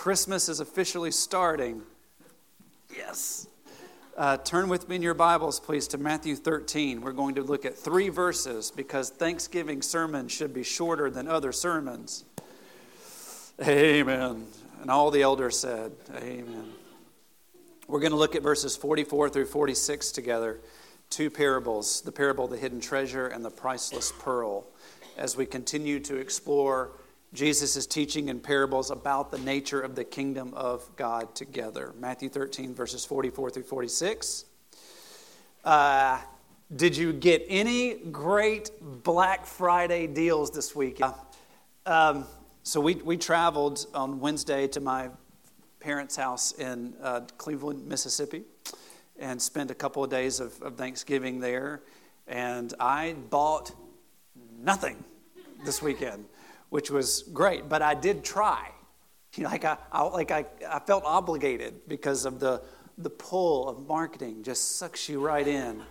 Christmas is officially starting. Yes. Turn with me in your Bibles, please, to Matthew 13. We're going to look at 3 verses because Thanksgiving sermons should be shorter than other sermons. Amen. And all the elders said, amen. We're going to look at verses 44 through 46 together. 2 parables, the parable of the hidden treasure and the priceless pearl, as we continue to explore Jesus' teaching in parables about the nature of the kingdom of God together. Matthew 13, verses 44 through 46. Did you get any great Black Friday deals this week? So we traveled on Wednesday to my parents' house in Cleveland, Mississippi, and spent a couple of days of Thanksgiving there. And I bought nothing this weekend. Which was great, but I did try. You know, I felt obligated because of the pull of marketing just sucks you right in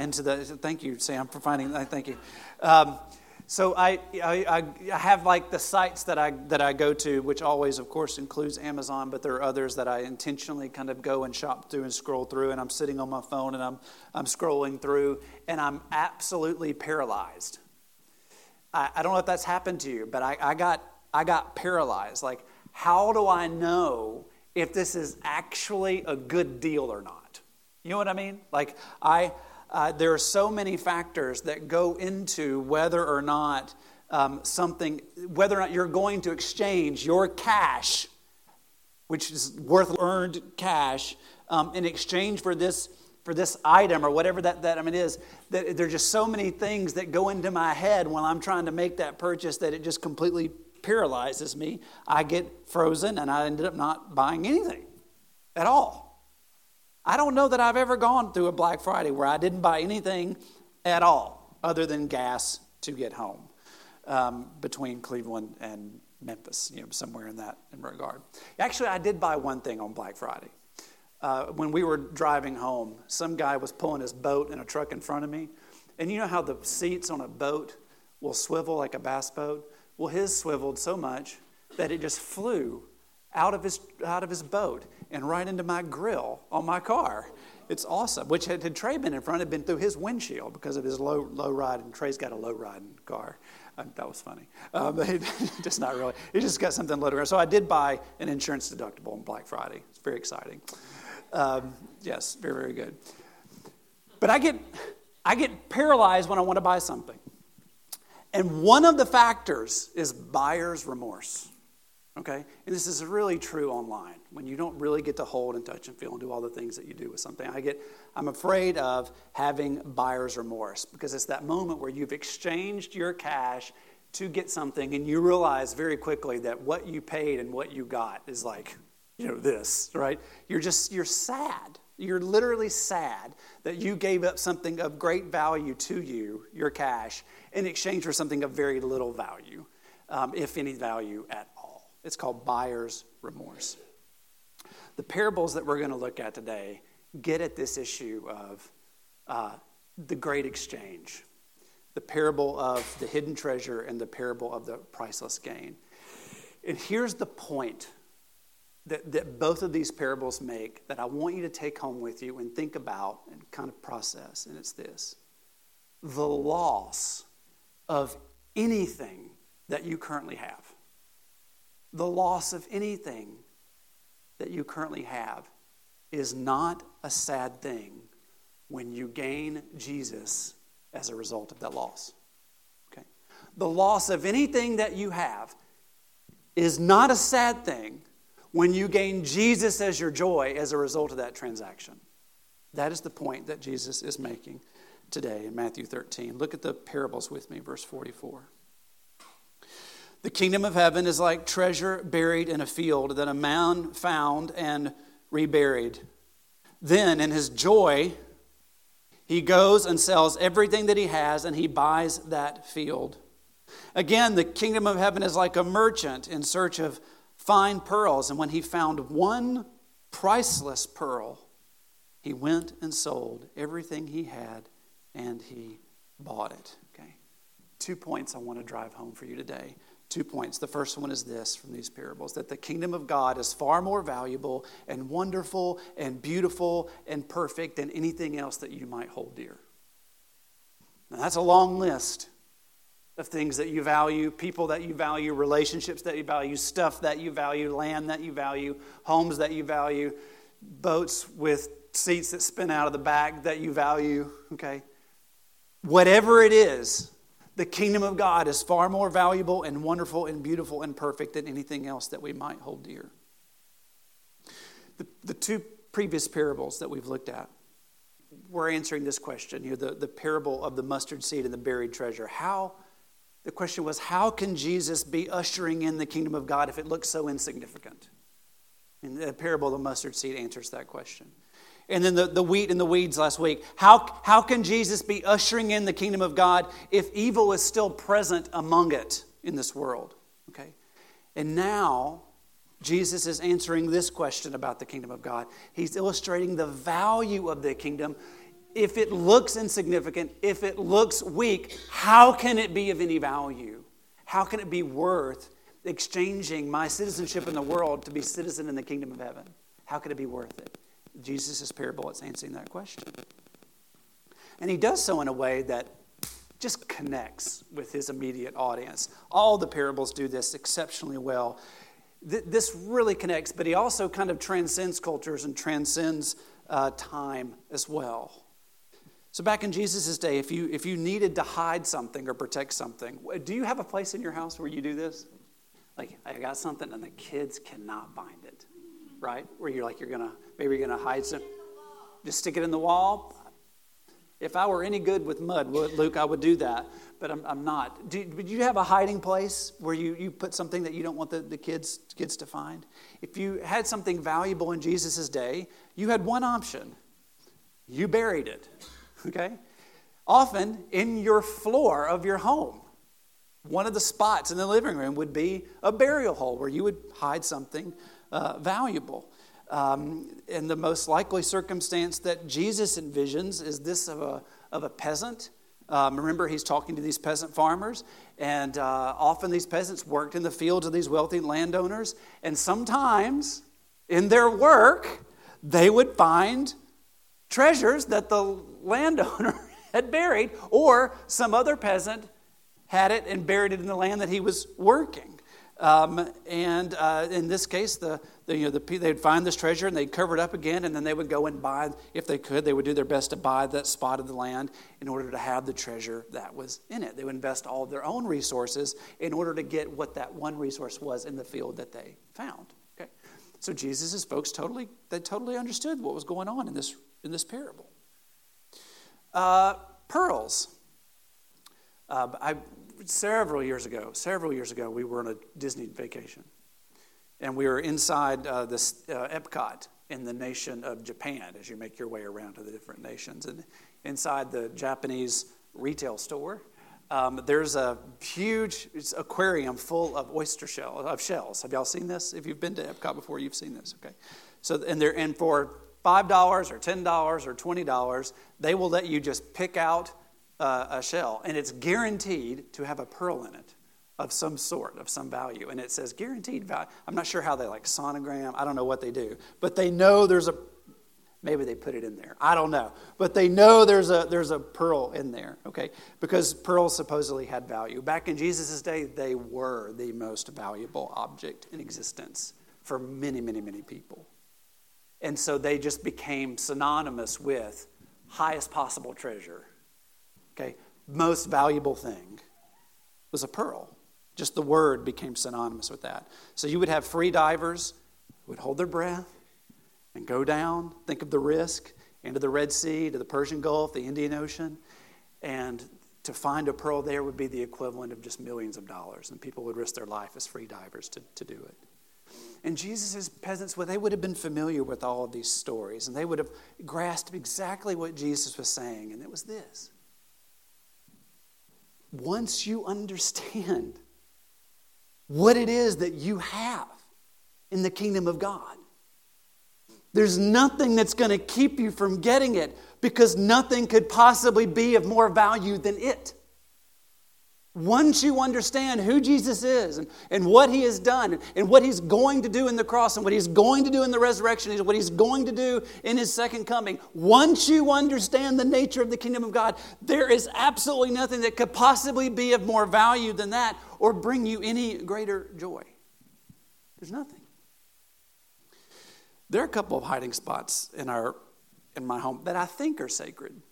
into the. Thank you, Sam, for finding. Thank you. So I have like the sites that I go to, which always, of course, includes Amazon, but there are others that I intentionally kind of go and shop through and scroll through. And I'm sitting on my phone and I'm scrolling through, and I'm absolutely paralyzed. I don't know if that's happened to you, but I got paralyzed. Like, how do I know if this is actually a good deal or not? You know what I mean? Like, there are so many factors that go into whether or not whether or not you're going to exchange your cash, which is worth earned cash, in exchange for this item or whatever that is, that there are just so many things that go into my head when I'm trying to make that purchase that it just completely paralyzes me. I get frozen and I ended up not buying anything at all. I don't know that I've ever gone through a Black Friday where I didn't buy anything at all other than gas to get home between Cleveland and Memphis, you know, somewhere in that regard. Actually, I did buy one thing on Black Friday. When we were driving home, some guy was pulling his boat in a truck in front of me. And you know how the seats on a boat will swivel like a bass boat? Well, his swiveled so much that it just flew out of his boat and right into my grill on my car. It's awesome, which had Trey been in front, had been through his windshield because of his low ride, and Trey's got a low riding car. That was funny. Just not really. He just got something low to go. So I did buy an insurance deductible on Black Friday. It's very exciting. Yes, very, very good. But I get paralyzed when I want to buy something. And one of the factors is buyer's remorse. Okay? And this is really true online when you don't really get to hold and touch and feel and do all the things that you do with something. I'm afraid of having buyer's remorse because it's that moment where you've exchanged your cash to get something and you realize very quickly that what you paid and what you got is like, you know, this, right? You're sad. You're literally sad that you gave up something of great value to you, your cash, in exchange for something of very little value, if any value at all. It's called buyer's remorse. The parables that we're going to look at today get at this issue of the great exchange, the parable of the hidden treasure and the parable of the priceless gain. And here's the point that both of these parables make that I want you to take home with you and think about and kind of process, and it's this. The loss of anything that you currently have. The loss of anything that you currently have is not a sad thing when you gain Jesus as a result of that loss. Okay? The loss of anything that you have is not a sad thing when you gain Jesus as your joy as a result of that transaction. That is the point that Jesus is making today in Matthew 13. Look at the parables with me, verse 44. The kingdom of heaven is like treasure buried in a field that a man found and reburied. Then in his joy, he goes and sells everything that he has and he buys that field. Again, the kingdom of heaven is like a merchant in search of fine pearls, and when he found one priceless pearl, he went and sold everything he had, and he bought it. Okay, 2 points I want to drive home for you today. 2 points. The first one is this from these parables, that the kingdom of God is far more valuable and wonderful and beautiful and perfect than anything else that you might hold dear. Now, that's a long list of things that you value, people that you value, relationships that you value, stuff that you value, land that you value, homes that you value, boats with seats that spin out of the back that you value, okay? Whatever it is, the kingdom of God is far more valuable and wonderful and beautiful and perfect than anything else that we might hold dear. The two previous parables that we've looked at, we're answering this question here, the parable of the mustard seed and the buried treasure. The question was, how can Jesus be ushering in the kingdom of God if it looks so insignificant? And the parable of the mustard seed answers that question. And then the wheat and the weeds last week. How can Jesus be ushering in the kingdom of God if evil is still present among it in this world? Okay, and now Jesus is answering this question about the kingdom of God. He's illustrating the value of the kingdom. If it looks insignificant, if it looks weak, how can it be of any value? How can it be worth exchanging my citizenship in the world to be citizen in the kingdom of heaven? How could it be worth it? Jesus' parable is answering that question. And he does so in a way that just connects with his immediate audience. All the parables do this exceptionally well. This really connects, but he also kind of transcends cultures and transcends time as well. So back in Jesus' day, if you needed to hide something or protect something, do you have a place in your house where you do this? Like, I got something and the kids cannot find it. Right? Where you're like, you're going to hide some. Just stick it in the wall. If I were any good with mud, Luke, I would do that. But I'm not. Do you have a hiding place where you put something that you don't want the kids to find? If you had something valuable in Jesus' day, you had one option. You buried it. Okay? Often in your floor of your home. One of the spots in the living room would be a burial hole where you would hide something valuable. And the most likely circumstance that Jesus envisions is this of a peasant. Remember, he's talking to these peasant farmers, and often these peasants worked in the fields of these wealthy landowners, and sometimes in their work, they would find treasures that the landowner had buried, or some other peasant had it and buried it in the land that he was working. And in this case, they'd find this treasure and they'd cover it up again, and then they would go and buy, if they could, they would do their best to buy that spot of the land in order to have the treasure that was in it. They would invest all of their own resources in order to get what that one resource was in the field that they found. Okay, so Jesus' folks totally understood what was going on in this parable. Pearls. Several years ago, we were on a Disney vacation, and we were inside this Epcot in the nation of Japan, as you make your way around to the different nations. And inside the Japanese retail store, there's a huge aquarium full of shells. Have y'all seen this? If you've been to Epcot before, you've seen this. Okay, so and for $5 or $10 or $20, they will let you just pick out a shell, and it's guaranteed to have a pearl in it of some sort, of some value. And it says guaranteed value. I'm not sure how they sonogram. I don't know what they do, but they know maybe they put it in there. I don't know, but they know there's a pearl in there, okay? Because pearls supposedly had value. Back in Jesus' day, they were the most valuable object in existence for many, many, many people. And so they just became synonymous with highest possible treasure. Okay, most valuable thing was a pearl. Just the word became synonymous with that. So you would have free divers who would hold their breath and go down, think of the risk, into the Red Sea, to the Persian Gulf, the Indian Ocean, and to find a pearl there would be the equivalent of just millions of dollars, and people would risk their life as free divers to do it. And Jesus' peasants, they would have been familiar with all of these stories, and they would have grasped exactly what Jesus was saying, and it was this. Once you understand what it is that you have in the kingdom of God, there's nothing that's going to keep you from getting it, because nothing could possibly be of more value than it. Once you understand who Jesus is and what he has done and what he's going to do in the cross and what he's going to do in the resurrection and what he's going to do in his second coming, once you understand the nature of the kingdom of God, there is absolutely nothing that could possibly be of more value than that or bring you any greater joy. There's nothing. There are a couple of hiding spots in my home that I think are sacred.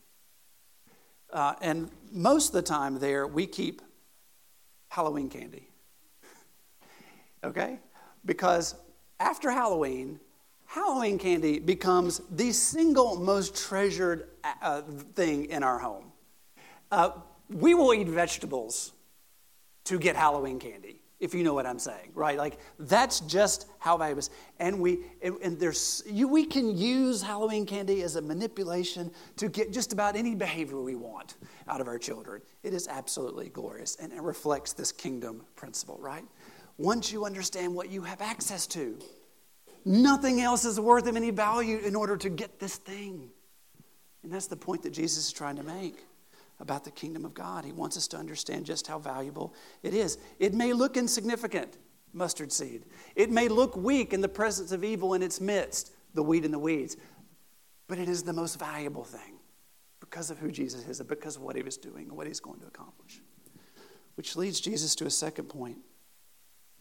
And most of the time there, we keep Halloween candy, okay? Because after Halloween, Halloween candy becomes the single most treasured thing in our home. We will eat vegetables to get Halloween candy, if you know what I'm saying, right? Like, that's just how valuable it is. We can use Halloween candy as a manipulation to get just about any behavior we want out of our children. It is absolutely glorious, and it reflects this kingdom principle, right? Once you understand what you have access to, nothing else is worth of any value in order to get this thing. And that's the point that Jesus is trying to make about the kingdom of God. He wants us to understand just how valuable it is. It may look insignificant, mustard seed. It may look weak in the presence of evil in its midst, the wheat and the weeds. But it is the most valuable thing because of who Jesus is and because of what he was doing and what he's going to accomplish. Which leads Jesus to a second point,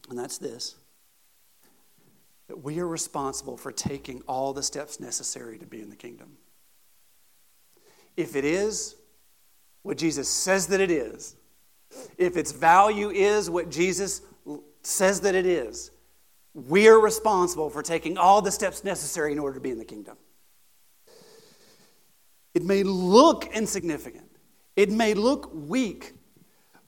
and that's this: that we are responsible for taking all the steps necessary to be in the kingdom. If it is what Jesus says that it is, if its value is what Jesus says that it is, we're responsible for taking all the steps necessary in order to be in the kingdom. It may look insignificant, it may look weak,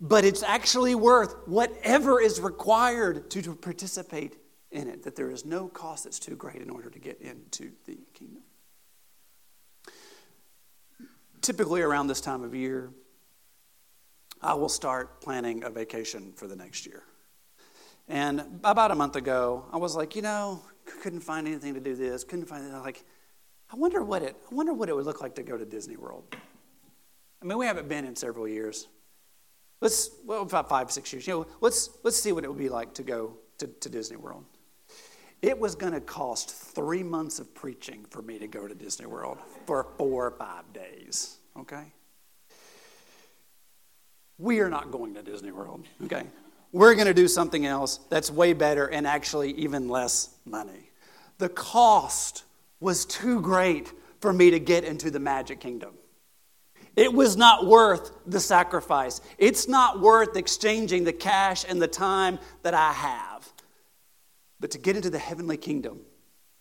but it's actually worth whatever is required to participate in it, that there is no cost that's too great in order to get into the kingdom. Typically around this time of year, I will start planning a vacation for the next year. And about a month ago, I was like, couldn't find anything to do this, couldn't find anything. I wonder what it would look like to go to Disney World. I mean, we haven't been in several years. About 5-6 years. Let's see what it would be like to go to Disney World. It was going to cost 3 months of preaching for me to go to Disney World for 4 or 5 days, okay? We are not going to Disney World, okay? We're going to do something else that's way better and actually even less money. The cost was too great for me to get into the Magic Kingdom. It was not worth the sacrifice. It's not worth exchanging the cash and the time that I have. But to get into the heavenly kingdom,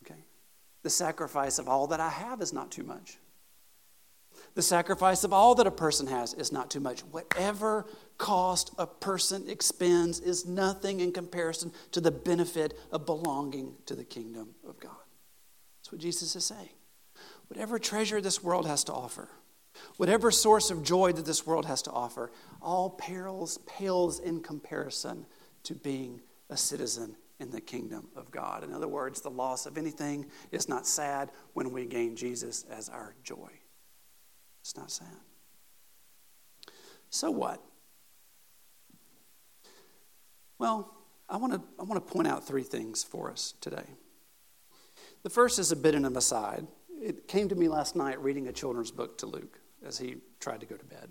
okay, the sacrifice of all that I have is not too much. The sacrifice of all that a person has is not too much. Whatever cost a person expends is nothing in comparison to the benefit of belonging to the kingdom of God. That's what Jesus is saying. Whatever treasure this world has to offer, whatever source of joy that this world has to offer, all pales in comparison to being a citizen in the kingdom of God. In other words, the loss of anything is not sad when we gain Jesus as our joy. It's not sad. So what? Well, I want to point out three things for us today. The first is a bit of an aside. It came to me last night reading a children's book to Luke as he tried to go to bed.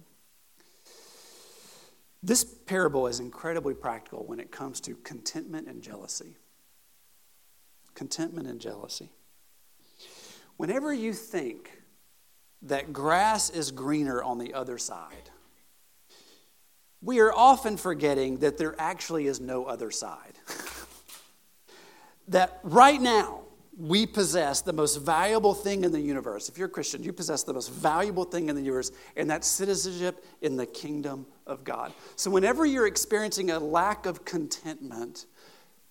This parable is incredibly practical when it comes to contentment and jealousy. Contentment and jealousy. Whenever you think that grass is greener on the other side, we are often forgetting that there actually is no other side. That right now, we possess the most valuable thing in the universe. If you're a Christian, you possess the most valuable thing in the universe, and that's citizenship in the kingdom of God. So whenever you're experiencing a lack of contentment,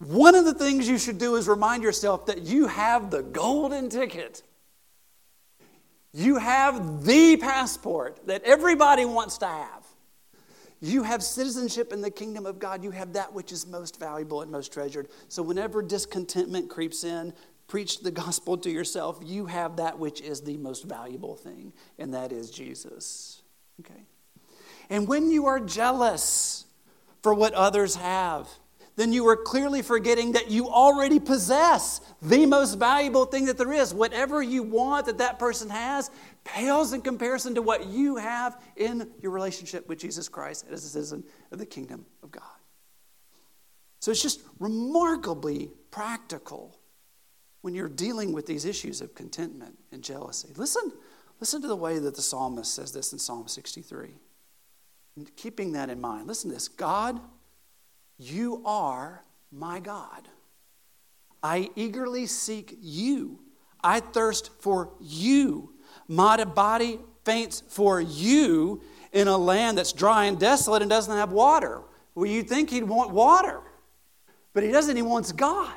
one of the things you should do is remind yourself that you have the golden ticket. You have the passport that everybody wants to have. You have citizenship in the kingdom of God. You have that which is most valuable and most treasured. So whenever discontentment creeps in, preach the gospel to yourself. You have that which is the most valuable thing, and that is Jesus. Okay? And when you are jealous, for what others have, then you are clearly forgetting that you already possess the most valuable thing that there is. Whatever you want that person has pales in comparison to what you have in your relationship with Jesus Christ as a citizen of the kingdom of God. So it's just remarkably practical when you're dealing with these issues of contentment and jealousy. Listen to the way that the psalmist says this in Psalm 63. And keeping that in mind, listen to this. God, you are my God. I eagerly seek you. I thirst for you. My body faints for you in a land that's dry and desolate and doesn't have water. Well, you'd think he'd want water, but he doesn't. He wants God,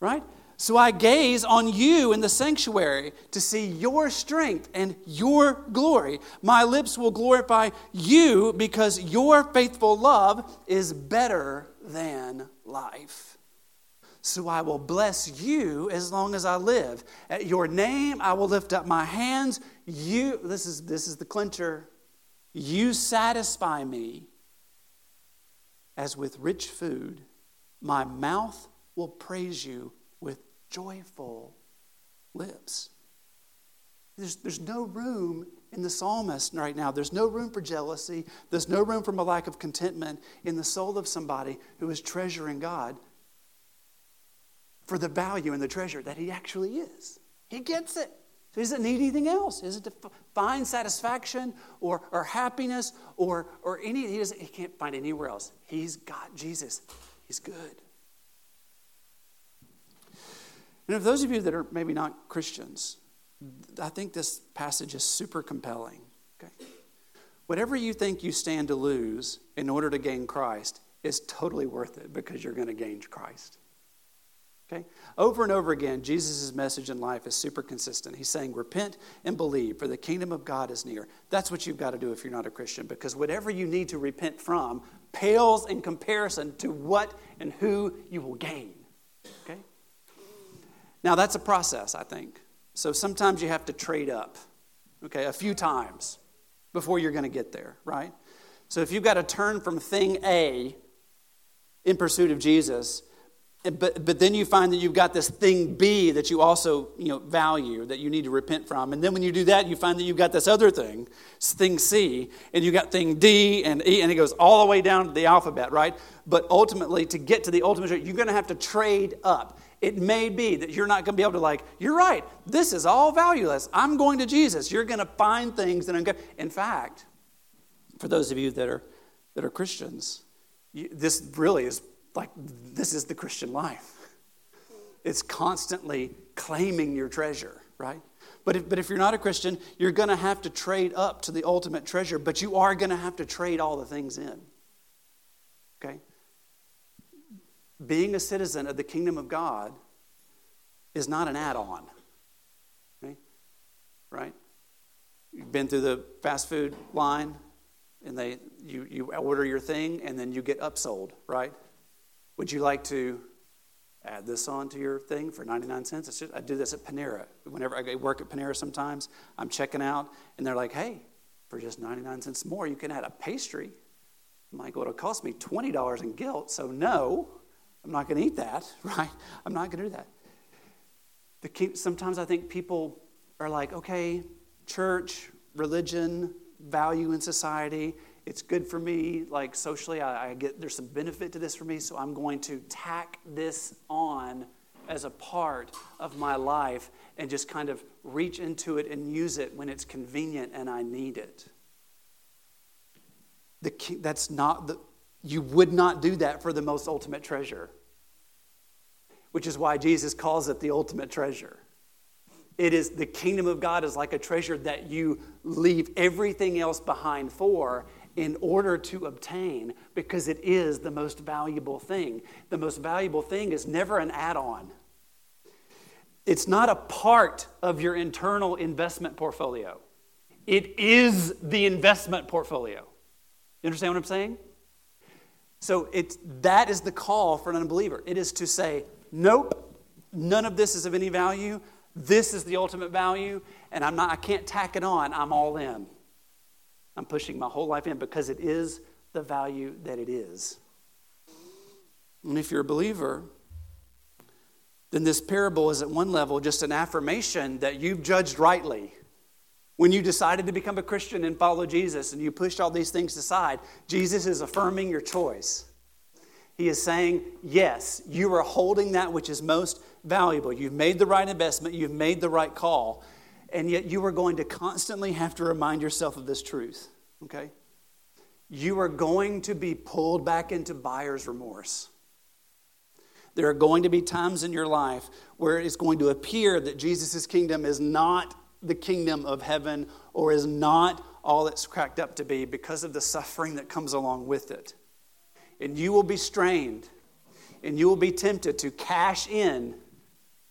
right? So I gaze on you in the sanctuary to see your strength and your glory. My lips will glorify you because your faithful love is better than life. So I will bless you as long as I live. At your name I will lift up my hands. You, this is the clincher. You satisfy me as with rich food. My mouth will praise you with joyful lips. There's no room in the psalmist right now. There's no room for jealousy. There's no room for a lack of contentment in the soul of somebody who is treasuring God for the value and the treasure that he actually is. He gets it. So he doesn't need anything else. He doesn't find satisfaction or happiness or any. He can't find anywhere else. He's got Jesus. He's good. And for those of you that are maybe not Christians, I think this passage is super compelling. Okay? Whatever you think you stand to lose in order to gain Christ is totally worth it because you're going to gain Christ. Okay? Over and over again, Jesus' message in life is super consistent. He's saying, repent and believe, for the kingdom of God is near. That's what you've got to do if you're not a Christian, because whatever you need to repent from pales in comparison to what and who you will gain. Okay? Now, that's a process, I think. So sometimes you have to trade up, okay, a few times before you're going to get there, right? So if you've got to turn from thing A in pursuit of Jesus, but then you find that you've got this thing B that you also, value, that you need to repent from. And then when you do that, you find that you've got this other thing, thing C, and you've got thing D and E, and it goes all the way down to the alphabet, right? But ultimately, to get to the ultimate truth, you're going to have to trade up. It may be that you're not going to be able to you're right, this is all valueless. I'm going to Jesus. You're going to find things that I'm going to. In fact, for those of you that are Christians, this really is this is the Christian life. It's constantly claiming your treasure, right? But if you're not a Christian, you're going to have to trade up to the ultimate treasure, but you are going to have to trade all the things in, okay? Being a citizen of the kingdom of God is not an add-on, okay? Right? You've been through the fast food line, and you order your thing, and then you get upsold, right? Would you like to add this on to your thing for 99 cents? I do this at Panera. Whenever I work at Panera sometimes, I'm checking out, and they're like, hey, for just 99 cents more, you can add a pastry. I'm like, well, it'll cost me $20 in guilt, so no. I'm not going to eat that, right? I'm not going to do that. Sometimes I think people are like, okay, church, religion, value in society, it's good for me. Socially, I get there's some benefit to this for me, so I'm going to tack this on as a part of my life and just kind of reach into it and use it when it's convenient and I need it. That's not the... You would not do that for the most ultimate treasure, which is why Jesus calls it the ultimate treasure. It is the kingdom of God is like a treasure that you leave everything else behind for in order to obtain, because it is the most valuable thing. The most valuable thing is never an add-on. It's not a part of your internal investment portfolio. It is the investment portfolio. You understand what I'm saying? So that is the call for an unbeliever. It is to say, nope, none of this is of any value. This is the ultimate value, and I can't tack it on. I'm all in. I'm pushing my whole life in because it is the value that it is. And if you're a believer, then this parable is at one level just an affirmation that you've judged rightly. When you decided to become a Christian and follow Jesus and you pushed all these things aside, Jesus is affirming your choice. He is saying, yes, you are holding that which is most valuable. You've made the right investment. You've made the right call. And yet you are going to constantly have to remind yourself of this truth. Okay? You are going to be pulled back into buyer's remorse. There are going to be times in your life where it's going to appear that Jesus' kingdom is not the kingdom of heaven or is not all it's cracked up to be because of the suffering that comes along with it. And you will be strained and you will be tempted to cash in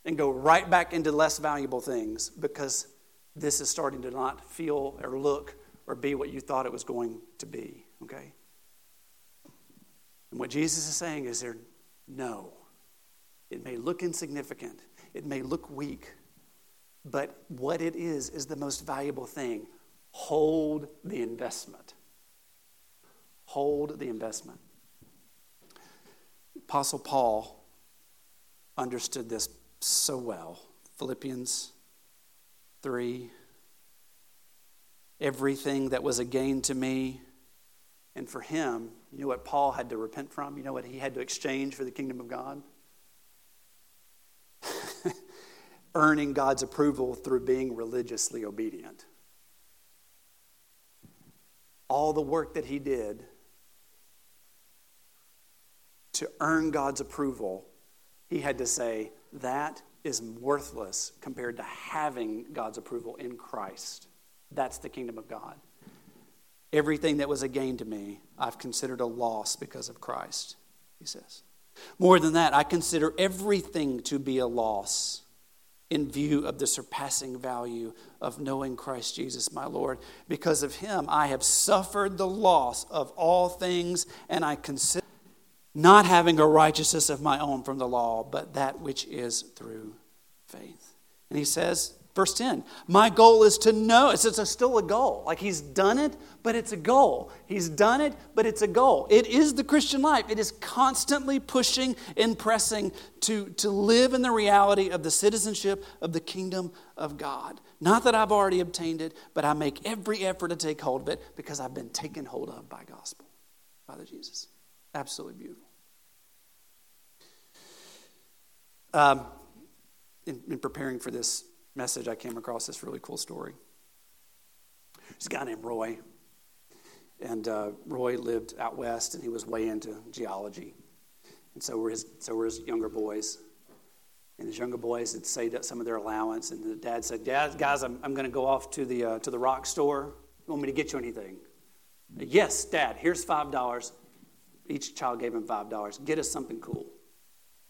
and go right back into less valuable things because this is starting to not feel or look or be what you thought it was going to be, okay? And what Jesus is saying is there, no. It may look insignificant. It may look weak. But what it is the most valuable thing. Hold the investment. Hold the investment. Apostle Paul understood this so well. Philippians 3. Everything that was a gain to me. And for him, you know what Paul had to repent from? You know what he had to exchange for the kingdom of God? Earning God's approval through being religiously obedient. All the work that he did to earn God's approval, he had to say, that is worthless compared to having God's approval in Christ. That's the kingdom of God. Everything that was a gain to me, I've considered a loss because of Christ, he says. More than that, I consider everything to be a loss in view of the surpassing value of knowing Christ Jesus, my Lord. Because of him, I have suffered the loss of all things, and I consider not having a righteousness of my own from the law, but that which is through faith. And he says, verse 10, my goal is to know. It's still a goal. Like he's done it, but it's a goal. He's done it, but it's a goal. It is the Christian life. It is constantly pushing and pressing to live in the reality of the citizenship of the kingdom of God. Not that I've already obtained it, but I make every effort to take hold of it because I've been taken hold of by gospel, by the Jesus. Absolutely beautiful. In preparing for this message, I came across this really cool story. There's a guy named Roy, and Roy lived out west, and he was way into geology, and so were his younger boys. And his younger boys had saved up some of their allowance, and the dad said, "Yeah, guys, I'm going to go off to the rock store. You want me to get you anything?" "Yes, Dad. Here's $5." Each child gave him $5. "Get us something cool."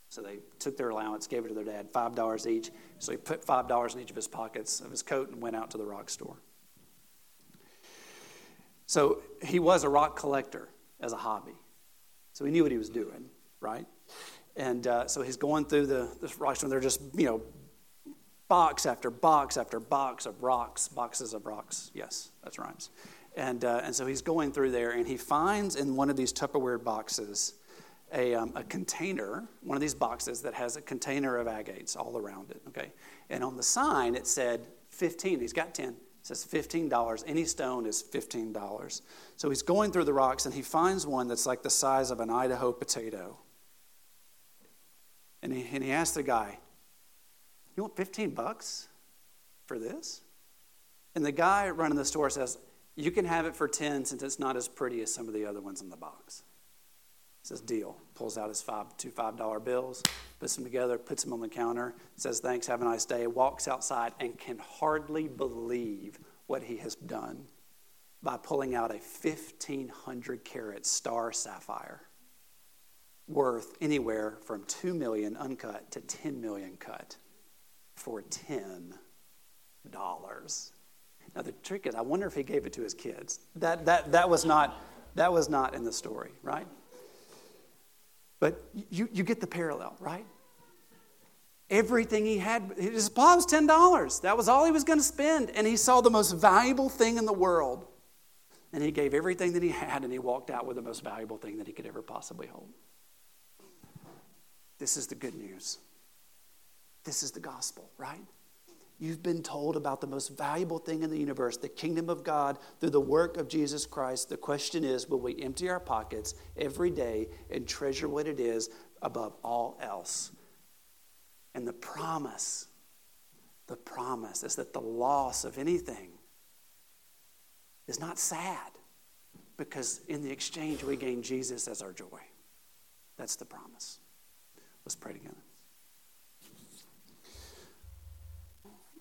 So they took their allowance, gave it to their dad, $5 each. So he put $5 in each of his pockets of his coat and went out to the rock store. So he was a rock collector as a hobby. So he knew what he was doing, right? And so he's going through the rock store, and they're just, box after box after box of rocks, boxes of rocks. Yes, that rhymes. And so he's going through there, and he finds in one of these Tupperware boxes a container, one of these boxes that has a container of agates all around it, okay? And on the sign, it said 15. He's got 10. It says $15. Any stone is $15. So he's going through the rocks, and he finds one that's like the size of an Idaho potato. And he asks the guy, "You want $15 for this?" And the guy running the store says, "You can have it for 10 since it's not as pretty as some of the other ones in the box." He says, "Deal." Pulls out his two $5 bills, puts them together, puts them on the counter, says, "Thanks, have a nice day," walks outside and can hardly believe what he has done by pulling out a 1,500-carat star sapphire worth anywhere from $2 million uncut to $10 million cut for $10. Now the trick is, I wonder if he gave it to his kids. That was not in the story, right? But you get the parallel, right? Everything he had, his palm was $10. That was all he was going to spend, and he saw the most valuable thing in the world. And he gave everything that he had, and he walked out with the most valuable thing that he could ever possibly hold. This is the good news. This is the gospel, right? You've been told about the most valuable thing in the universe, the kingdom of God, through the work of Jesus Christ. The question is, will we empty our pockets every day and treasure what it is above all else? And the promise is that the loss of anything is not sad, because in the exchange we gain Jesus as our joy. That's the promise. Let's pray together.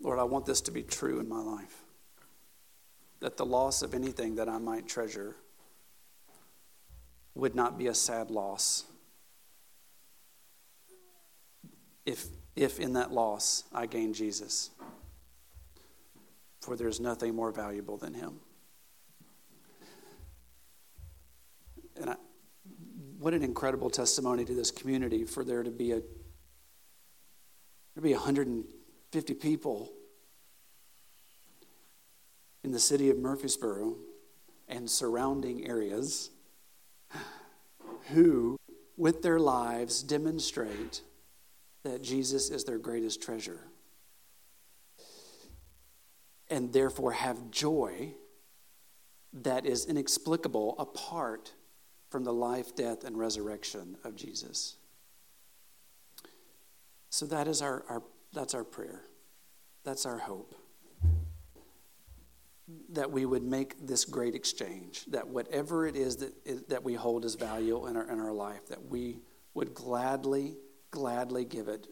Lord, I want this to be true in my life, that the loss of anything that I might treasure would not be a sad loss if in that loss I gain Jesus, for there's nothing more valuable than him. And what an incredible testimony to this community, for there to be 150 people in the city of Murfreesboro and surrounding areas who, with their lives, demonstrate that Jesus is their greatest treasure, and therefore have joy that is inexplicable apart from the life, death, and resurrection of Jesus. So that is that's our prayer. That's our hope. That we would make this great exchange, that whatever it is that we hold as value in our life, that we would gladly give it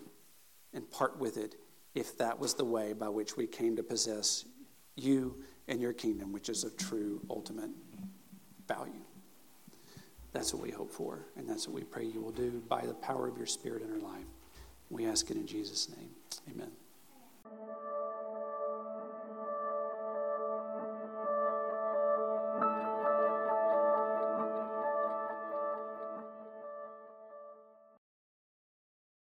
and part with it, if that was the way by which we came to possess you and your kingdom, which is of true ultimate value. That's what we hope for, and that's what we pray you will do by the power of your Spirit in our life. We ask it in Jesus' name. Amen.